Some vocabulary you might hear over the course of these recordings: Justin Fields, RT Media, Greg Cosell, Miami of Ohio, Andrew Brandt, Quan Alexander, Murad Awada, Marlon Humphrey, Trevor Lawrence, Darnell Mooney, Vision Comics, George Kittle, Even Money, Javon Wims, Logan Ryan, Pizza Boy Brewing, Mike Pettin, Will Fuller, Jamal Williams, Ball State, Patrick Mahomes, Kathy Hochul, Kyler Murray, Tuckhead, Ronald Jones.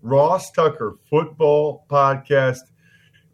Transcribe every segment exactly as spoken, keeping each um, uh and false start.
Ross Tucker Football Podcast.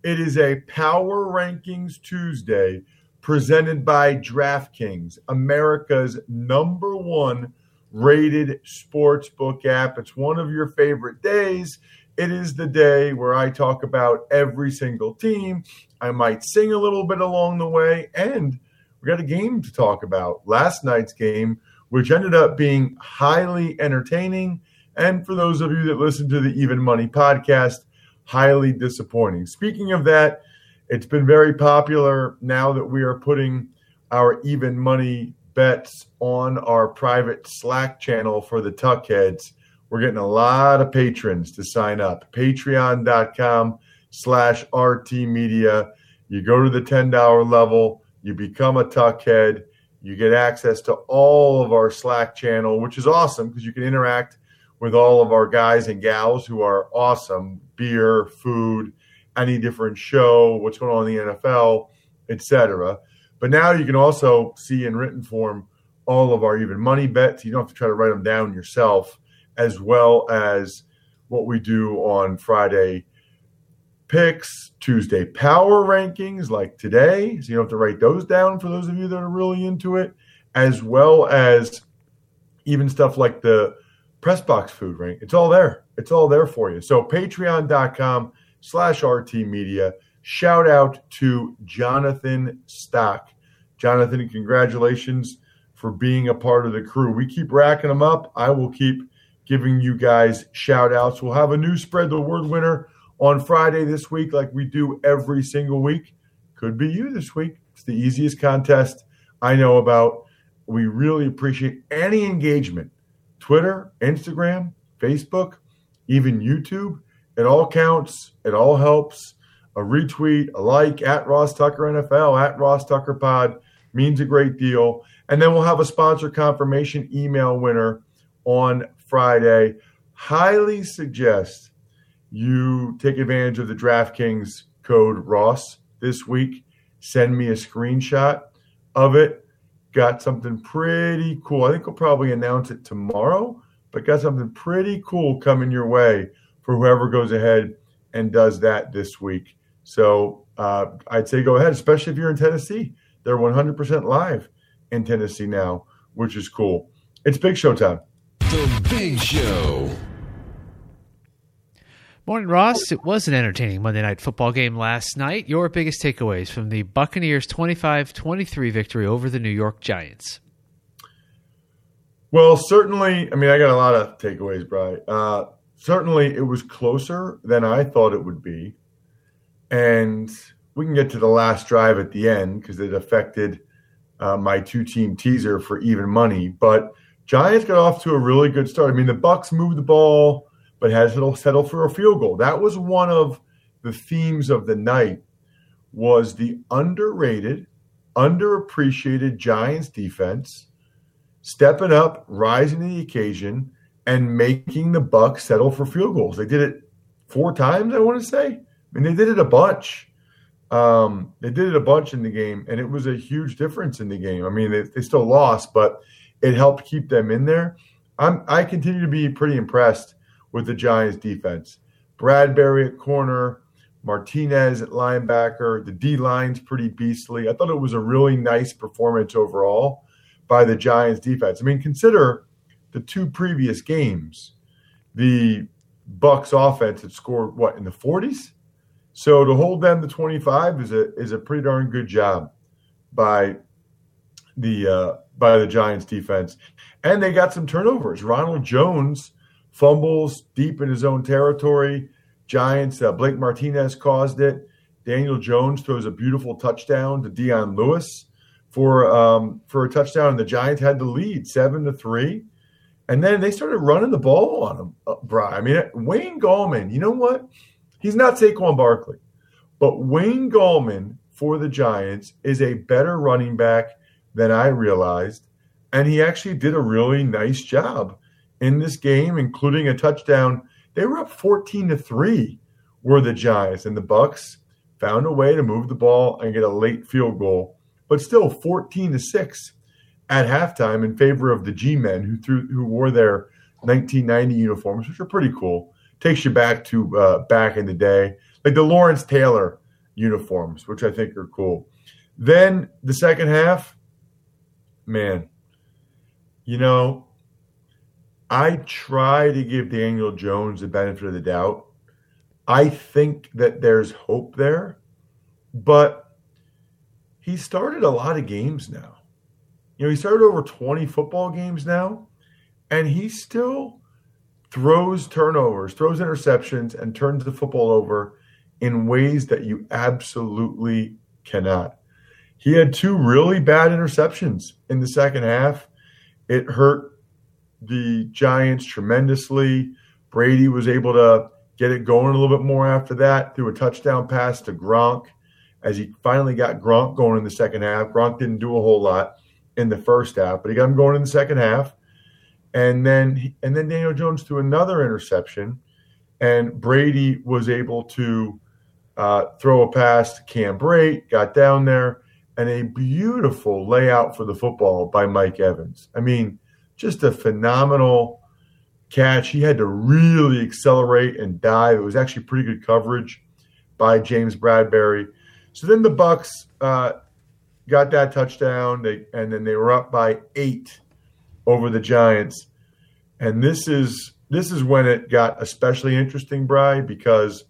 It is a Power Rankings Tuesday presented by DraftKings, America's number one rated sportsbook app. It's one of your favorite days. It is the day where I talk about every single team. I might sing a little bit along the way, and we got a game to talk about. Last night's game, which ended up being highly entertaining, and for those of you that listen to the Even Money podcast, highly disappointing. Speaking of that, it's been very popular now that we are putting our Even Money bets on our private Slack channel for the Tuckheads. We're getting a lot of patrons to sign up. Patreon.com slash RT Media. You go to the ten dollar level, you become a Tuckhead, you get access to all of our Slack channel, which is awesome because you can interact with all of our guys and gals who are awesome. Beer, food, any different show, what's going on in the N F L, et cetera. But now you can also see in written form all of our Even Money bets. You don't have to try to write them down yourself, as well as what we do on Friday picks, Tuesday power rankings like today. So you don't have to write those down for those of you that are really into it, as well as even stuff like the press box food rank. It's all there. It's all there for you. So patreon.com slash RT Media. Shout out to Jonathan Stock. Jonathan, congratulations for being a part of the crew. We keep racking them up. I will keep giving you guys shout outs. We'll have a new Spread the Word winner on Friday this week, like we do every single week. Could be you this week. It's the easiest contest I know about. We really appreciate any engagement. Twitter, Instagram, Facebook, even YouTube. It all counts. It all helps. A retweet, a like, at Ross Tucker N F L, at Ross Tucker Pod means a great deal. And then we'll have a sponsor confirmation email winner on Friday. Highly suggest you take advantage of the DraftKings code Ross this week. Send me a screenshot of it. Got something pretty cool. I think we'll probably announce it tomorrow, but got something pretty cool coming your way for whoever goes ahead and does that this week. So uh, I'd say go ahead, especially if you're in Tennessee. They're one hundred percent live in Tennessee now, which is cool. It's Big Show time. The Big Show. Morning, Ross. It was an entertaining Monday Night Football game last night. Your biggest takeaways from the Buccaneers' twenty-five twenty-three victory over the New York Giants. Well, certainly, I mean, I got a lot of takeaways, Brian. Uh, certainly, it was closer than I thought it would be. And we can get to the last drive at the end because it affected uh, my two-team teaser for Even Money. But Giants got off to a really good start. I mean, the Bucs moved the ball, but has it settled for a field goal. That was one of the themes of the night, was the underrated, underappreciated Giants defense stepping up, rising to the occasion, and making the Bucs settle for field goals. They did it four times, I want to say. I mean, they did it a bunch. Um, they did it a bunch in the game, and it was a huge difference in the game. I mean, they, they still lost, but it helped keep them in there. I'm, I continue to be pretty impressed with the Giants' defense. Bradbury at corner, Martinez at linebacker. The D-line's pretty beastly. I thought it was a really nice performance overall by the Giants' defense. I mean, consider the two previous games. The Bucks' offense had scored, what, in the forties? So to hold them to twenty-five is a is a pretty darn good job by the uh, by the Giants' defense. And they got some turnovers. Ronald Jones fumbles deep in his own territory. Giants, uh, Blake Martinez caused it. Daniel Jones throws a beautiful touchdown to Deion Lewis for um, for a touchdown, and the Giants had the lead, seven to three. And then they started running the ball on him, uh, Brian. I mean, Wayne Gallman, you know what? He's not Saquon Barkley, but Wayne Gallman for the Giants is a better running back than I realized, and he actually did a really nice job in this game, including a touchdown. They were up fourteen to three, were the Giants, and the Bucks found a way to move the ball and get a late field goal, but still fourteen to six at halftime in favor of the G-Men who threw, who wore their nineteen ninety uniforms, which are pretty cool. Takes you back to uh, back in the day, like the Lawrence Taylor uniforms, which I think are cool. Then the second half, man, you know, I try to give Daniel Jones the benefit of the doubt. I think that there's hope there, but he started a lot of games now. You know, he started over twenty football games now, and he still throws turnovers, throws interceptions, and turns the football over in ways that you absolutely cannot. He had two really bad interceptions in the second half. It hurt the Giants tremendously. Brady was able to get it going a little bit more after that through a touchdown pass to Gronk as he finally got Gronk going in the second half. Gronk didn't do a whole lot in the first half, but he got him going in the second half. And then and then Daniel Jones threw another interception, and Brady was able to uh, throw a pass to Cam Brate, got down there, and a beautiful layout for the football by Mike Evans. I mean, just a phenomenal catch. He had to really accelerate and dive. It was actually pretty good coverage by James Bradbury. So then the Bucks uh, got that touchdown, they, and then they were up by eight over the Giants. And this is this is when it got especially interesting, Bri, because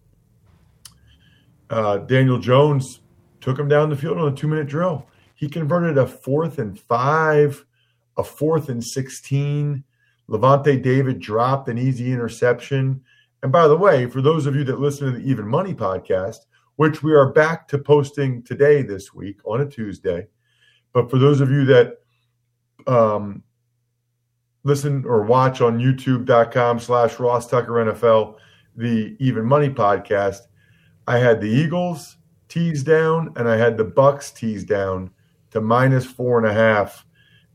uh, Daniel Jones took him down the field on a two-minute drill. He converted a fourth and five, a fourth and sixteen. Levante David dropped an easy interception. And by the way, for those of you that listen to the Even Money podcast, which we are back to posting today this week on a Tuesday, but for those of you that um, – listen or watch on youtube.com slash Ross Tucker NFL, the Even Money podcast, I had the Eagles tease down and I had the Bucks tease down to minus four and a half.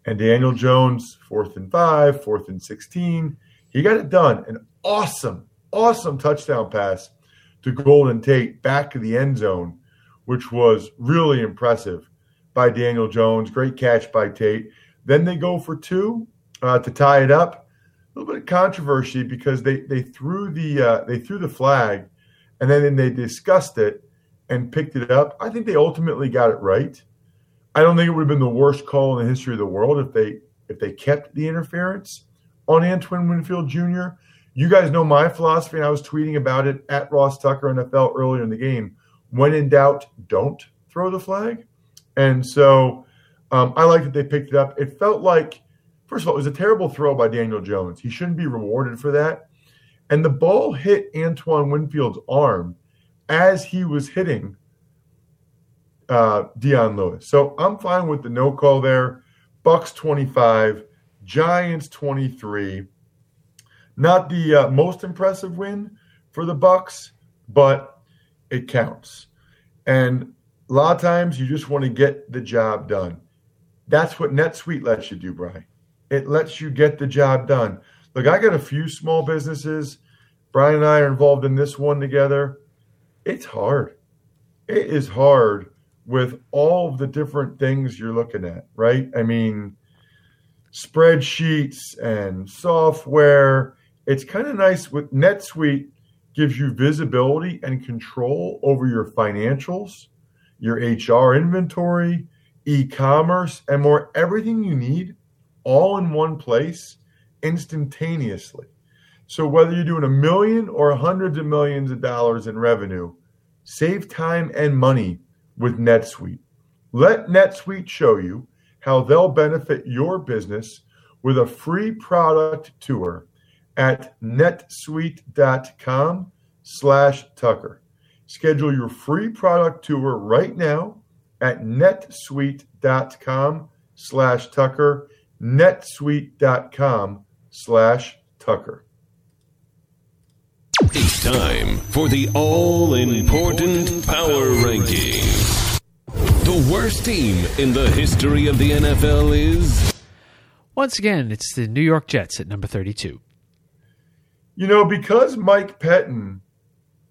And Daniel Jones, fourth and five, fourth and sixteen. He got it done. An awesome, awesome touchdown pass to Golden Tate back to the end zone, which was really impressive by Daniel Jones. Great catch by Tate. Then they go for two. Uh, to tie it up, a little bit of controversy because they they threw the uh, they threw the flag, and then, then they discussed it and picked it up. I think they ultimately got it right. I don't think it would have been the worst call in the history of the world if they if they kept the interference on Antoine Winfield Junior You guys know my philosophy, and I was tweeting about it at Ross Tucker N F L earlier in the game. When in doubt, don't throw the flag. And so um, I like that they picked it up. It felt like, first of all, it was a terrible throw by Daniel Jones. He shouldn't be rewarded for that. And the ball hit Antoine Winfield's arm as he was hitting uh, Deion Lewis. So I'm fine with the no call there. Bucks twenty-five, Giants twenty-three. Not the uh, most impressive win for the Bucks, but it counts. And a lot of times you just want to get the job done. That's what NetSuite lets you do, Brian. It lets you get the job done. Look, I got a few small businesses. Brian and I are involved in this one together. It's hard. it is hard with all the different things you're looking at, right? I mean, spreadsheets and software. It's kind of nice with NetSuite gives you visibility and control over your financials, your H R inventory, e-commerce, and more, everything you need all in one place instantaneously. So whether you're doing a million or hundreds of millions of dollars in revenue, save time and money with NetSuite. Let NetSuite show you how they'll benefit your business with a free product tour at netsuite.com slash Tucker. Schedule your free product tour right now at netsuite.com slash Tucker, netsuite.com slash Tucker. It's time for the all-important power ranking. The worst team in the history of the N F L is? Once again, it's the New York Jets at number thirty-two. You know, because Mike Pettin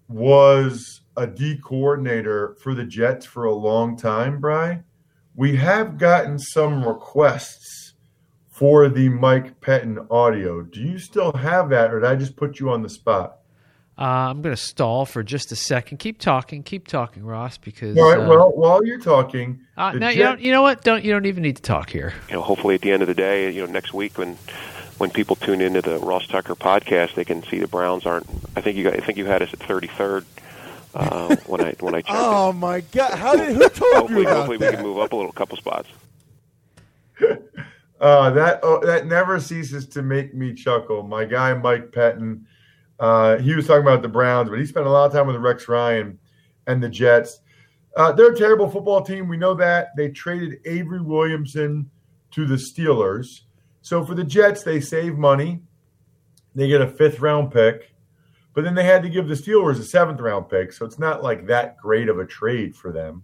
was a D coordinator for the Jets for a long time, Bri, we have gotten some requests for the Mike Pettin audio. Do you still have that, or did I just put you on the spot? Uh, I'm going to stall for just a second. Keep talking, keep talking, Ross. Because all right, uh, well, while you're talking, uh, no, Jets- you don't. You know what? Don't you don't even need to talk here. You know, hopefully at the end of the day, you know, next week when when people tune into the Ross Tucker podcast, they can see the Browns aren't. I think you got, I think you had us at thirty-third uh, when I when I checked. Oh my God! How did who told hopefully, you about hopefully that? Hopefully, we can move up a little couple spots. uh, that oh, that never ceases to make me chuckle. My guy, Mike Pettin. Uh, he was talking about the Browns, but he spent a lot of time with Rex Ryan and the Jets. Uh, they're a terrible football team. We know that. They traded Avery Williamson to the Steelers. So for the Jets, they save money. They get a fifth-round pick. But then they had to give the Steelers a seventh-round pick, so it's not like that great of a trade for them.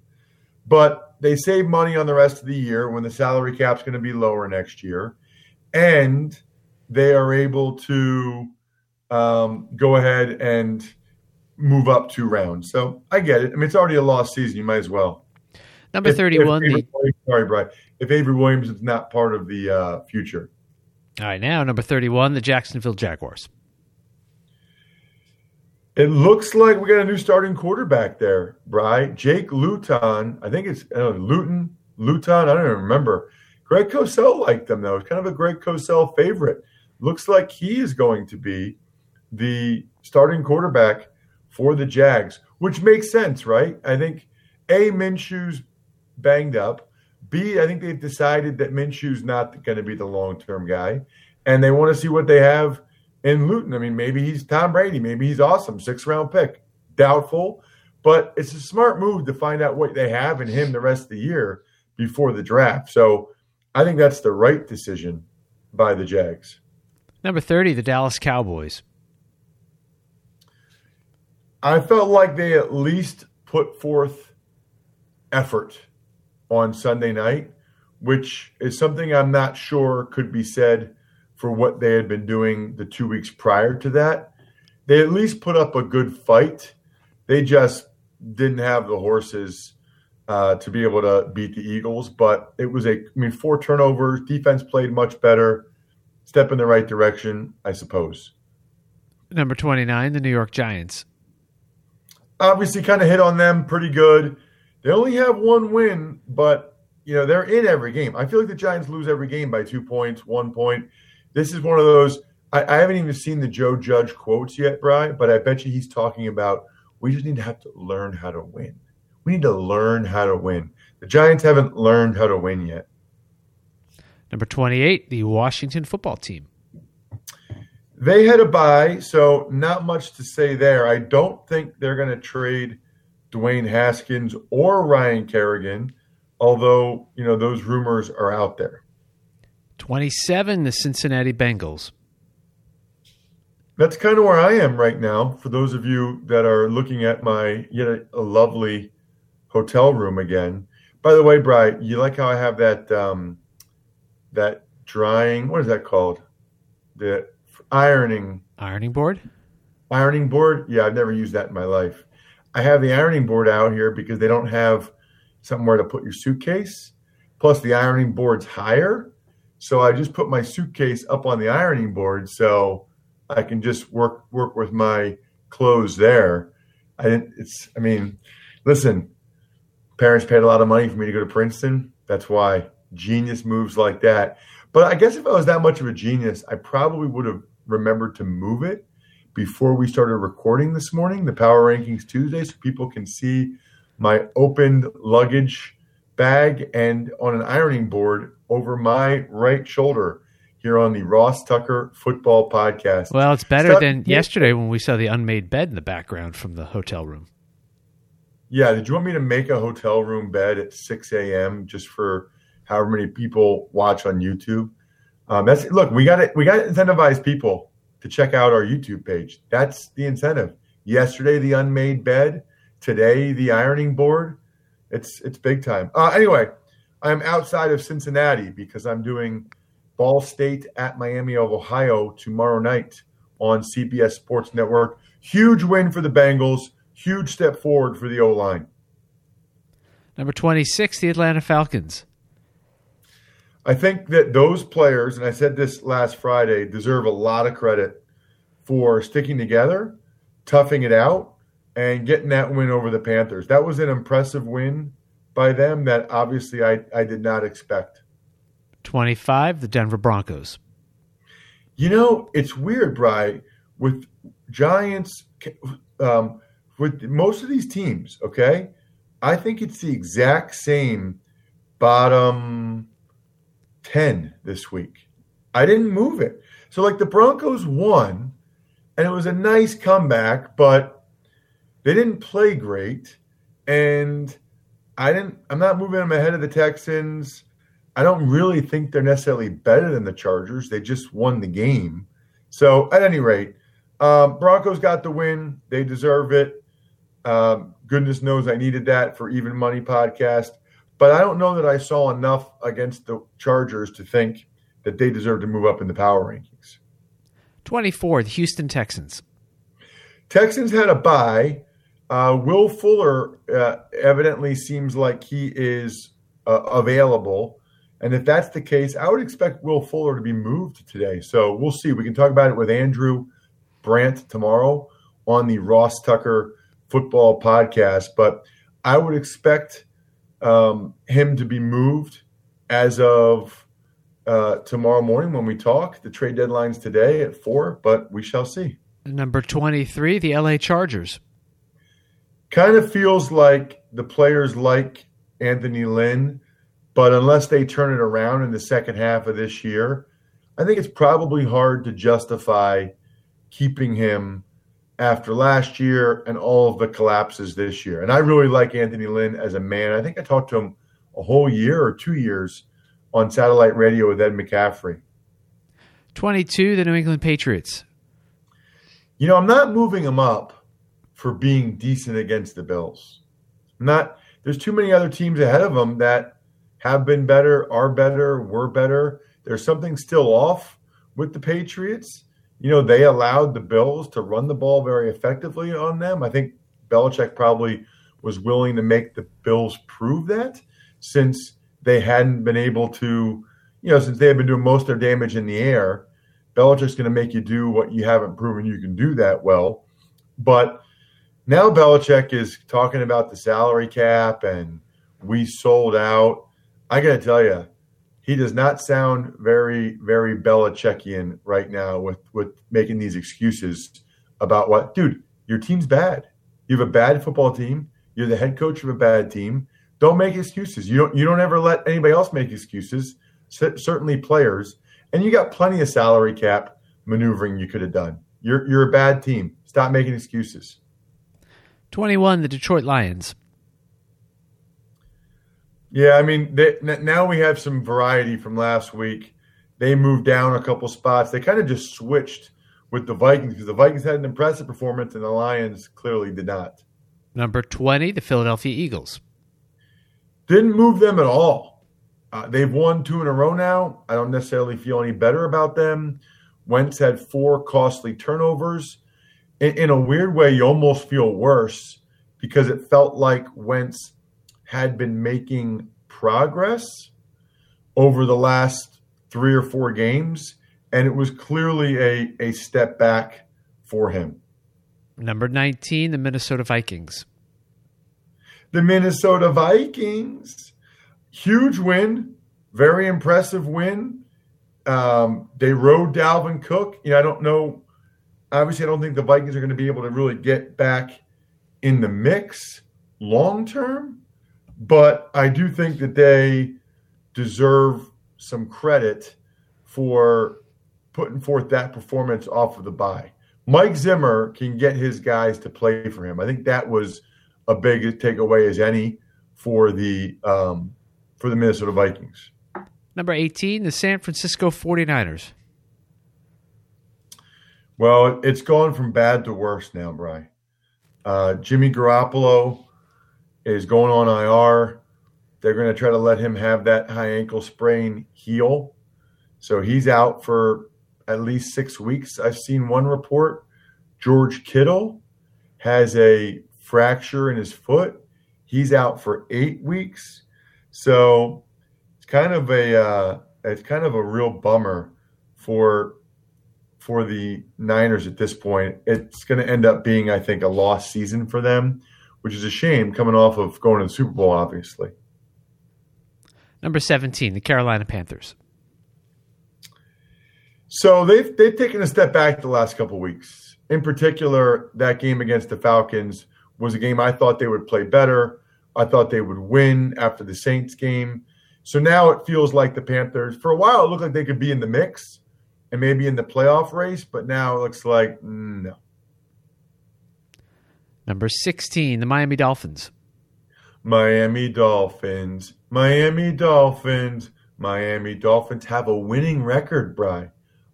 But they save money on the rest of the year when the salary cap's going to be lower next year. And they are able to Um, go ahead and move up two rounds. So I get it. I mean, it's already a lost season. You might as well. Number if, thirty-one. If Avery, the, sorry, Brian. If Avery Williams is not part of the uh, future. All right, now number thirty-one, the Jacksonville Jaguars. It looks like we got a new starting quarterback there, Brian. Jake Luton. I think it's uh, Luton. Luton. I don't even remember. Greg Cosell liked them, though. It's kind of a Greg Cosell favorite. Looks like he is going to be the starting quarterback for the Jags, which makes sense, right? I think, A, Minshew's banged up. B, I think they've decided that Minshew's not going to be the long-term guy, and they want to see what they have in Luton. I mean, maybe he's Tom Brady. Maybe he's awesome. Six-round pick. Doubtful. But it's a smart move to find out what they have in him the rest of the year before the draft. So I think that's the right decision by the Jags. Number thirty, the Dallas Cowboys. I felt like they at least put forth effort on Sunday night, which is something I'm not sure could be said for what they had been doing the two weeks prior to that. They at least put up a good fight. They just didn't have the horses uh, to be able to beat the Eagles, but it was a, I mean, four turnovers, defense played much better, step in the right direction, I suppose. Number twenty-nine, the New York Giants. Obviously kind of hit on them pretty good. They only have one win, but, you know, they're in every game. I feel like the Giants lose every game by two points, one point. This is one of those I, – I haven't even seen the Joe Judge quotes yet, Brian, but I bet you he's talking about we just need to have to learn how to win. We need to learn how to win. The Giants haven't learned how to win yet. Number twenty-eight, the Washington football team. They had a bye, so not much to say there. I don't think they're going to trade Dwayne Haskins or Ryan Kerrigan, although, you know, those rumors are out there. twenty-seven, the Cincinnati Bengals. That's kind of where I am right now. For those of you that are looking at my yet a lovely hotel room again. By the way, Bri, you like how I have that um, that drying, what is that called? The Ironing. Ironing board? Ironing board? Yeah, I've never used that in my life. I have the ironing board out here because they don't have somewhere to put your suitcase. Plus, the ironing board's higher. So I just put my suitcase up on the ironing board so I can just work work with my clothes there. I didn't, it's, I mean, listen, parents paid a lot of money for me to go to Princeton. That's why. Genius moves like that. But I guess if I was that much of a genius, I probably would have remembered to move it before we started recording this morning, the Power Rankings Tuesday, so people can see my opened luggage bag and on an ironing board over my right shoulder here on the Ross Tucker Football Podcast. Well, it's better Stop- than yesterday when we saw the unmade bed in the background from the hotel room. Yeah, did you want me to make a hotel room bed at six a.m. just for however many people watch on YouTube? Um, that's look, we got to we got to incentivize people to check out our YouTube page. That's the incentive. Yesterday, the unmade bed. Today, the ironing board. It's it's big time. Uh, anyway, I'm outside of Cincinnati because I'm doing Ball State at Miami of Ohio tomorrow night on C B S Sports Network. Huge win for the Bengals. Huge step forward for the O-line. Number twenty-six, the Atlanta Falcons. I think that those players, and I said this last Friday, deserve a lot of credit for sticking together, toughing it out, and getting that win over the Panthers. That was an impressive win by them that obviously I, I did not expect. twenty-five, the Denver Broncos. You know, it's weird, Bri, with Giants, um, with most of these teams, okay, I think it's the exact same bottom ten this week. I didn't move it. So, like, the Broncos won, and it was a nice comeback, but they didn't play great, and I didn't, I'm not moving them ahead of the Texans. I don't really think they're necessarily better than the Chargers. They just won the game. So, at any rate, um, Broncos got the win. They deserve it. Um, goodness knows I needed that for Even Money podcast. But I don't know that I saw enough against the Chargers to think that they deserve to move up in the power rankings. twenty-four, the Houston Texans. Texans had a bye. Uh, Will Fuller uh, evidently seems like he is uh, available. And if that's the case, I would expect Will Fuller to be moved today. So we'll see. We can talk about it with Andrew Brandt tomorrow on the Ross Tucker Football Podcast. But I would expect Um, him to be moved as of uh, tomorrow morning when we talk. The trade deadline's today at four, but we shall see. Number twenty-three, the L A Chargers. Kind of feels like the players like Anthony Lynn, but unless they turn it around in the second half of this year, I think it's probably hard to justify keeping him after last year and all of the collapses this year. And I really like Anthony Lynn as a man. I think I talked to him a whole year or two years on satellite radio with Ed McCaffrey. twenty-two, the New England Patriots. You know, I'm not moving them up for being decent against the Bills. I'm not. There's too many other teams ahead of them that have been better, are better, were better. There's something still off with the Patriots. You know, they allowed the Bills to run the ball very effectively on them. I think Belichick probably was willing to make the Bills prove that, since they hadn't been able to, you know, since they had been doing most of their damage in the air. Belichick's going to make you do what you haven't proven you can do that well. But now Belichick is talking about the salary cap and we sold out. I got to tell you, he does not sound very, very Belichickian right now with, with making these excuses about what, dude, your team's bad. You have a bad football team. You're the head coach of a bad team. Don't make excuses. You don't, you don't ever let anybody else make excuses, c- certainly players. And you got plenty of salary cap maneuvering you could have done. You're, you're a bad team. Stop making excuses. twenty-one, the Detroit Lions. Yeah, I mean, they, now we have some variety from last week. They moved down a couple spots. They kind of just switched with the Vikings because the Vikings had an impressive performance and the Lions clearly did not. Number twenty, the Philadelphia Eagles. Didn't move them at all. Uh, they've won two in a row now. I don't necessarily feel any better about them. Wentz had four costly turnovers. In, in a weird way, you almost feel worse because it felt like Wentz had been making progress over the last three or four games, and it was clearly a, a step back for him. Number nineteen, the Minnesota Vikings. The Minnesota Vikings, huge win, very impressive win. Um, they rode Dalvin Cook. You know, I don't know. Obviously, I don't think the Vikings are going to be able to really get back in the mix long term, but I do think that they deserve some credit for putting forth that performance off of the bye. Mike Zimmer can get his guys to play for him. I think that was a big takeaway as any for the um, for the Minnesota Vikings. Number eighteen, the San Francisco 49ers. Well, it's gone from bad to worse now, Bri. Uh, Jimmy Garoppolo is going on I R. They're going to try to let him have that high ankle sprain heal. So he's out for at least six weeks. I've seen one report. George Kittle has a fracture in his foot. He's out for eight weeks. So it's kind of a uh, it's kind of a real bummer for for the Niners at this point. It's going to end up being, I think, a lost season for them, which is a shame coming off of going to the Super Bowl, obviously. Number seventeen, the Carolina Panthers. So they've they've taken a step back the last couple of weeks. In particular, that game against the Falcons was a game I thought they would play better. I thought they would win after the Saints game. So now it feels like the Panthers, for a while it looked like they could be in the mix and maybe in the playoff race, but now it looks like no. Number sixteen, the Miami Dolphins. Miami Dolphins, Miami Dolphins, Miami Dolphins have a winning record, Bri.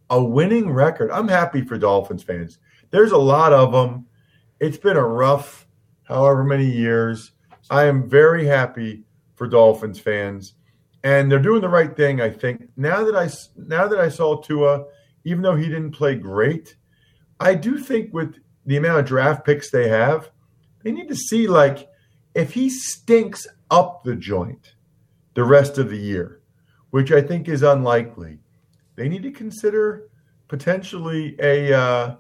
A winning record. I'm happy for Dolphins fans. There's a lot of them. It's been a rough however many years. I am very happy for Dolphins fans. And they're doing the right thing, I think. Now that I, now that I saw Tua, even though he didn't play great, I do think with the amount of draft picks they have, they need to see, like, if he stinks up the joint the rest of the year, which I think is unlikely, they need to consider potentially a uh,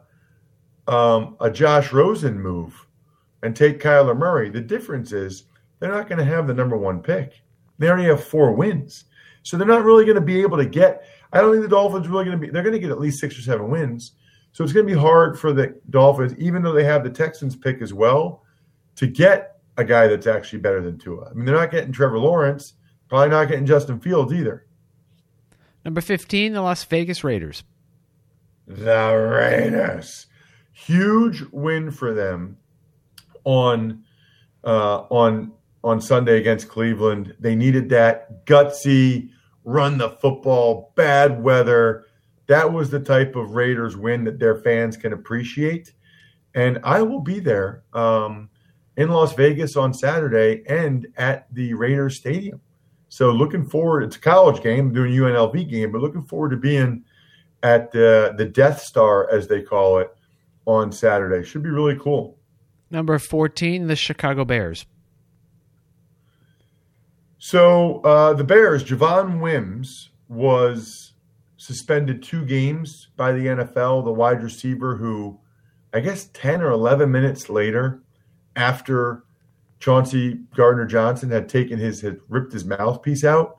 um, a Josh Rosen move and take Kyler Murray. The difference is they're not going to have the number one pick. They already have four wins. So they're not really going to be able to get – I don't think the Dolphins really going to be – they're going to get at least six or seven wins. So it's going to be hard for the Dolphins, even though they have the Texans pick as well, to get a guy that's actually better than Tua. I mean, they're not getting Trevor Lawrence, probably not getting Justin Fields either. Number fifteen, the Las Vegas Raiders. The Raiders. Huge win for them on uh, on on Sunday against Cleveland. They needed that gutsy, run the football, bad weather. That was the type of Raiders win that their fans can appreciate. And I will be there um, in Las Vegas on Saturday and at the Raiders Stadium. So looking forward, it's a college game, doing U N L V game, but looking forward to being at the, the Death Star, as they call it, on Saturday. Should be really cool. Number fourteen, the Chicago Bears. So uh, the Bears, Javon Wims was suspended two games by the N F L, the wide receiver who, I guess ten or eleven minutes later, after Chauncey Gardner-Johnson had taken his, had ripped his mouthpiece out,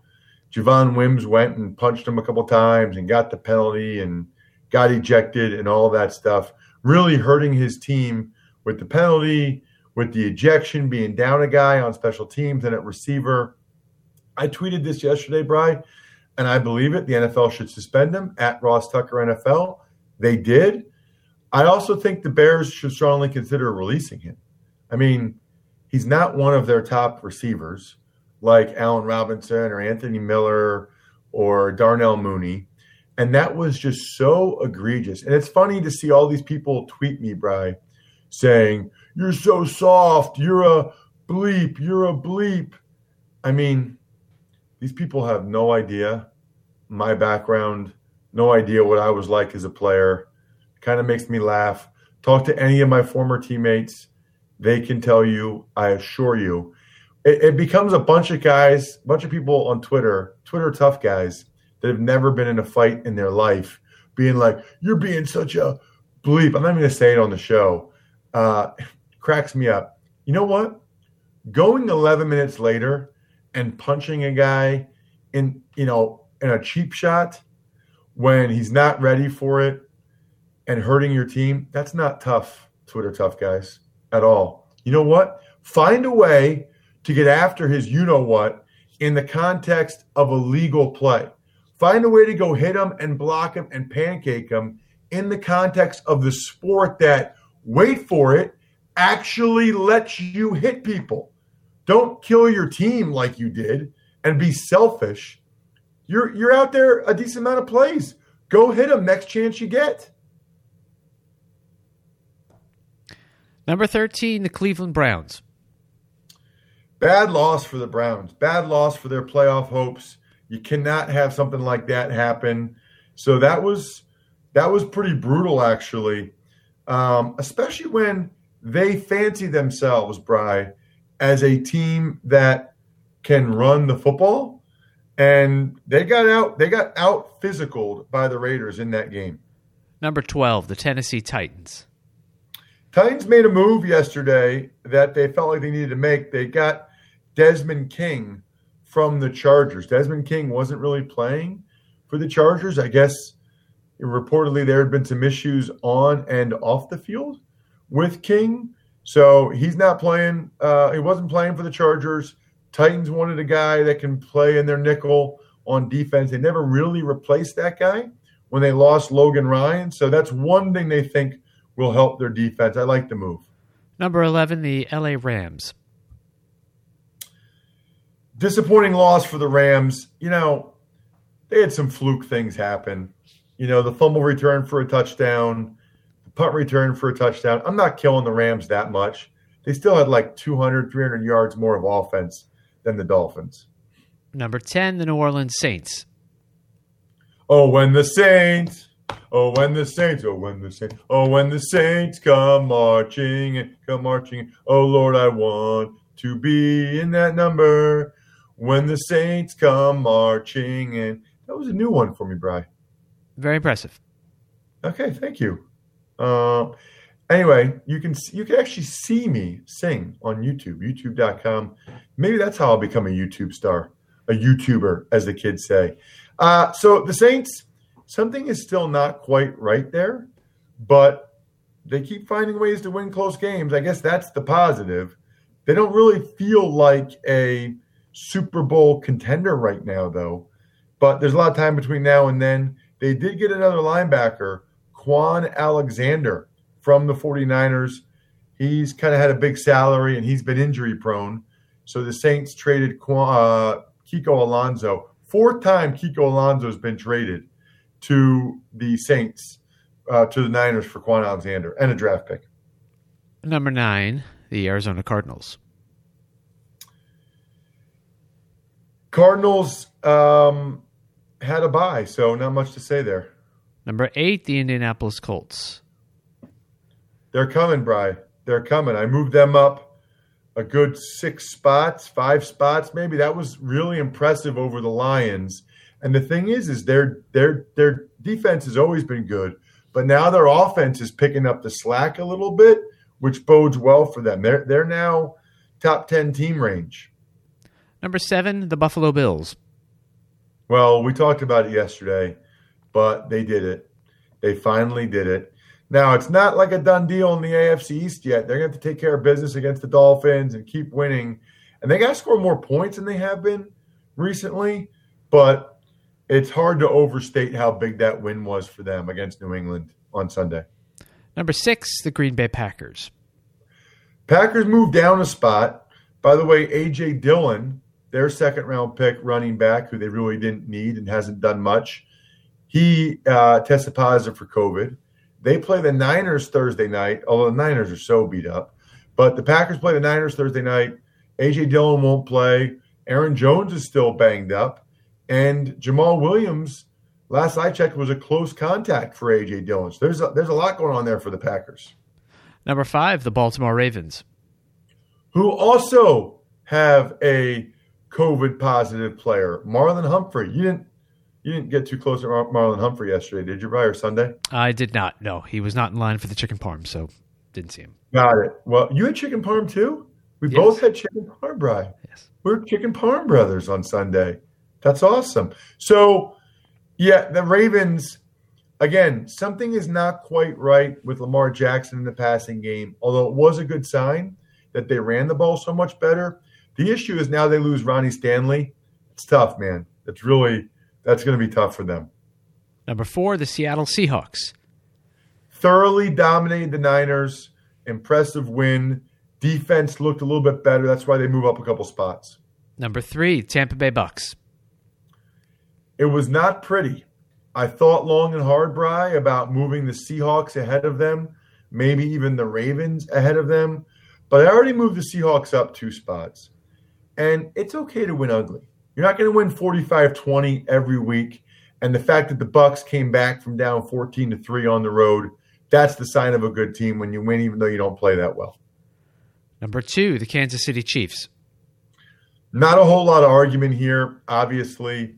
Javon Wims went and punched him a couple times and got the penalty and got ejected and all that stuff, really hurting his team with the penalty, with the ejection, being down a guy on special teams and at receiver. I tweeted this yesterday, Bri, and I believe it. The N F L should suspend him, at Ross Tucker N F L. They did. I also think the Bears should strongly consider releasing him. I mean, he's not one of their top receivers like Allen Robinson or Anthony Miller or Darnell Mooney. And that was just so egregious. And it's funny to see all these people tweet me, Bri, saying, "You're so soft. You're a bleep. You're a bleep." I mean, these people have no idea my background, no idea what I was like as a player. It kind of makes me laugh. Talk to any of my former teammates. They can tell you, I assure you. It, it becomes a bunch of guys, a bunch of people on Twitter, Twitter tough guys that have never been in a fight in their life, being like, you're being such a bleep. I'm not even going to say it on the show. Uh, cracks me up. You know what? Going eleven minutes later and punching a guy in, you know, in a cheap shot when he's not ready for it and hurting your team, that's not tough, Twitter tough guys, at all. You know what? Find a way to get after his you-know-what in the context of a legal play. Find a way to go hit him and block him and pancake him in the context of the sport that, wait for it, actually lets you hit people. Don't kill your team like you did and be selfish. You're you're out there a decent amount of plays. Go hit them next chance you get. Number thirteen, the Cleveland Browns. Bad loss for the Browns. Bad loss for their playoff hopes. You cannot have something like that happen. So that was that was pretty brutal, actually, um, especially when they fancy themselves, Bri, as a team that can run the football, and they got out they got out physicaled by the Raiders in that game. Number twelve, the Tennessee Titans. Titans made a move yesterday that they felt like they needed to make. They got Desmond King from the Chargers. Desmond King wasn't really playing for the Chargers. I guess reportedly there had been some issues on and off the field with King. So he's not playing. Uh, he wasn't playing for the Chargers. Titans wanted a guy that can play in their nickel on defense. They never really replaced that guy when they lost Logan Ryan. So that's one thing they think will help their defense. I like the move. Number eleven, the L A Rams. Disappointing loss for the Rams. You know, they had some fluke things happen. You know, the fumble return for a touchdown, the punt return for a touchdown. I'm not killing the Rams that much. They still had like two hundred, three hundred yards more of offense than the Dolphins. Number ten, the New Orleans Saints. Oh, when the Saints... Oh, when the Saints, oh, when the Saints, oh, when the Saints come marching and come marching. Oh, Lord, I want to be in that number. When the Saints come marching in. That was a new one for me, Bri. Very impressive. Okay, thank you. Uh, anyway, you can you can actually see me sing on YouTube, youtube dot com. Maybe that's how I'll become a YouTube star, a YouTuber, as the kids say. Uh, so the Saints... Something is still not quite right there, but they keep finding ways to win close games. I guess that's the positive. They don't really feel like a Super Bowl contender right now, though. But there's a lot of time between now and then. They did get another linebacker, Quan Alexander, from the 49ers. He's kind of had a big salary, and he's been injury-prone. So the Saints traded Quan, uh, Kiko Alonso. Fourth time Kiko Alonso's been traded to the Saints, uh, to the Niners for Quan Alexander, and a draft pick. Number nine, the Arizona Cardinals. Cardinals um, had a bye, so not much to say there. Number eight, the Indianapolis Colts. They're coming, Bri. They're coming. I moved them up a good six spots, five spots maybe. That was really impressive over the Lions. And the thing is, is their their their defense has always been good, but now their offense is picking up the slack a little bit, which bodes well for them. They're they're now top ten team range. Number seven, the Buffalo Bills. Well, we talked about it yesterday, but they did it. They finally did it. Now it's not like a done deal in the A F C East yet. They're gonna have to take care of business against the Dolphins and keep winning. And they gotta score more points than they have been recently, but it's hard to overstate how big that win was for them against New England on Sunday. Number six, the Green Bay Packers. Packers moved down a spot. By the way, A J Dillon, their second-round pick running back, who they really didn't need and hasn't done much, he uh, tested positive for COVID. They play the Niners Thursday night, although the Niners are so beat up. But the Packers play the Niners Thursday night. A J Dillon won't play. Aaron Jones is still banged up. And Jamal Williams, last I checked, was a close contact for A J Dillon. So there's a, there's a lot going on there for the Packers. Number five, the Baltimore Ravens. who also have a COVID positive player, Marlon Humphrey. You didn't you didn't get too close to Marlon Humphrey yesterday, did you, Briar Sunday? I did not. No, he was not in line for the chicken parm, so didn't see him. Got it. Well, you had chicken parm too. We yes. both had chicken parm, Briar. Yes, we're chicken parm brothers on Sunday. That's awesome. So, yeah, the Ravens. Again, something is not quite right with Lamar Jackson in the passing game, although it was a good sign that they ran the ball so much better. The issue is now they lose Ronnie Stanley. It's tough, man. It's really – that's going to be tough for them. Number four, the Seattle Seahawks. Thoroughly dominated the Niners. Impressive win. Defense looked a little bit better. That's why they move up a couple spots. Number three, Tampa Bay Bucks. It was not pretty. I thought long and hard, Bry, about moving the Seahawks ahead of them, maybe even the Ravens ahead of them. But I already moved the Seahawks up two spots. And it's okay to win ugly. You're not going to win forty-five twenty every week. And the fact that the Bucks came back from down fourteen to three on the road, that's the sign of a good team when you win, even though you don't play that well. Number two, the Kansas City Chiefs. Not a whole lot of argument here, obviously.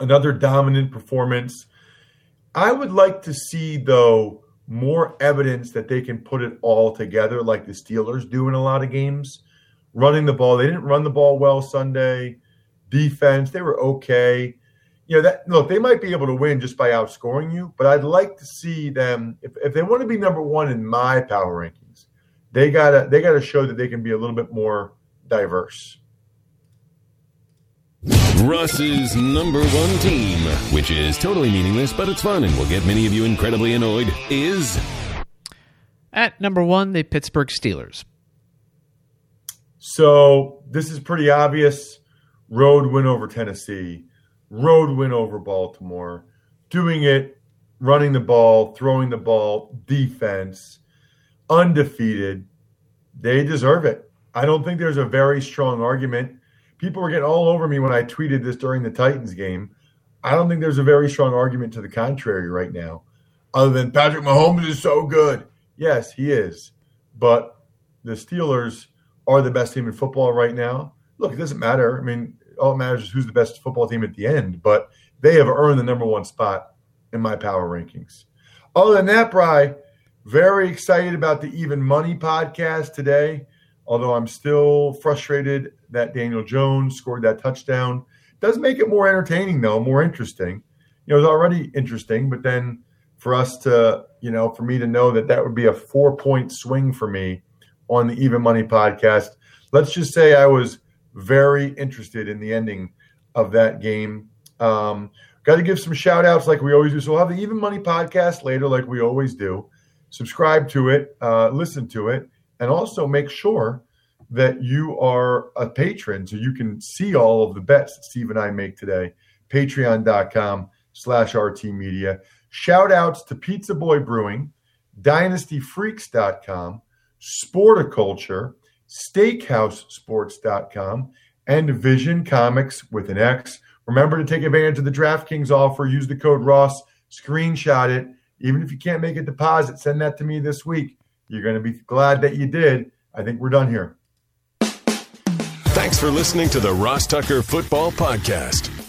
Another dominant performance. I would like to see, though, more evidence that they can put it all together like the Steelers do in a lot of games. Running the ball. They didn't run the ball well Sunday. Defense, they were okay. You know, that look, they might be able to win just by outscoring you, but I'd like to see them, if, if they want to be number one in my power rankings, they gotta they gotta show that they can be a little bit more diverse. Russ's number one team, which is totally meaningless, but it's fun and will get many of you incredibly annoyed, is... At number one, the Pittsburgh Steelers. So this is pretty obvious. Road win over Tennessee. Road win over Baltimore. Doing it, running the ball, throwing the ball, defense, undefeated. They deserve it. I don't think there's a very strong argument. People were getting all over me when I tweeted this during the Titans game. I don't think there's a very strong argument to the contrary right now, other than Patrick Mahomes is so good. Yes, he is. But the Steelers are the best team in football right now. Look, it doesn't matter. I mean, all that matters is who's the best football team at the end. But they have earned the number one spot in my power rankings. Other than that, Bri, very excited about the Even Money podcast today. Although I'm still frustrated that Daniel Jones scored that touchdown. Does make it more entertaining, though, more interesting. You know, it was already interesting, but then for us to, you know, for me to know that that would be a four-point swing for me on the Even Money podcast. Let's just say I was very interested in the ending of that game. Um, got to give some shout-outs like we always do. So we'll have the Even Money podcast later like we always do. Subscribe to it. Uh, listen to it. And also make sure that you are a patron so you can see all of the bets that Steve and I make today. Patreon.com slash RT Media. Shout outs to Pizza Boy Brewing, Dynasty Freaks dot com, Sporticulture, Steakhouse Sports dot com, and Vision Comics with an X. Remember to take advantage of the DraftKings offer. Use the code Ross. Screenshot it. Even if you can't make a deposit, send that to me this week. You're going to be glad that you did. I think we're done here. Thanks for listening to the Ross Tucker Football Podcast.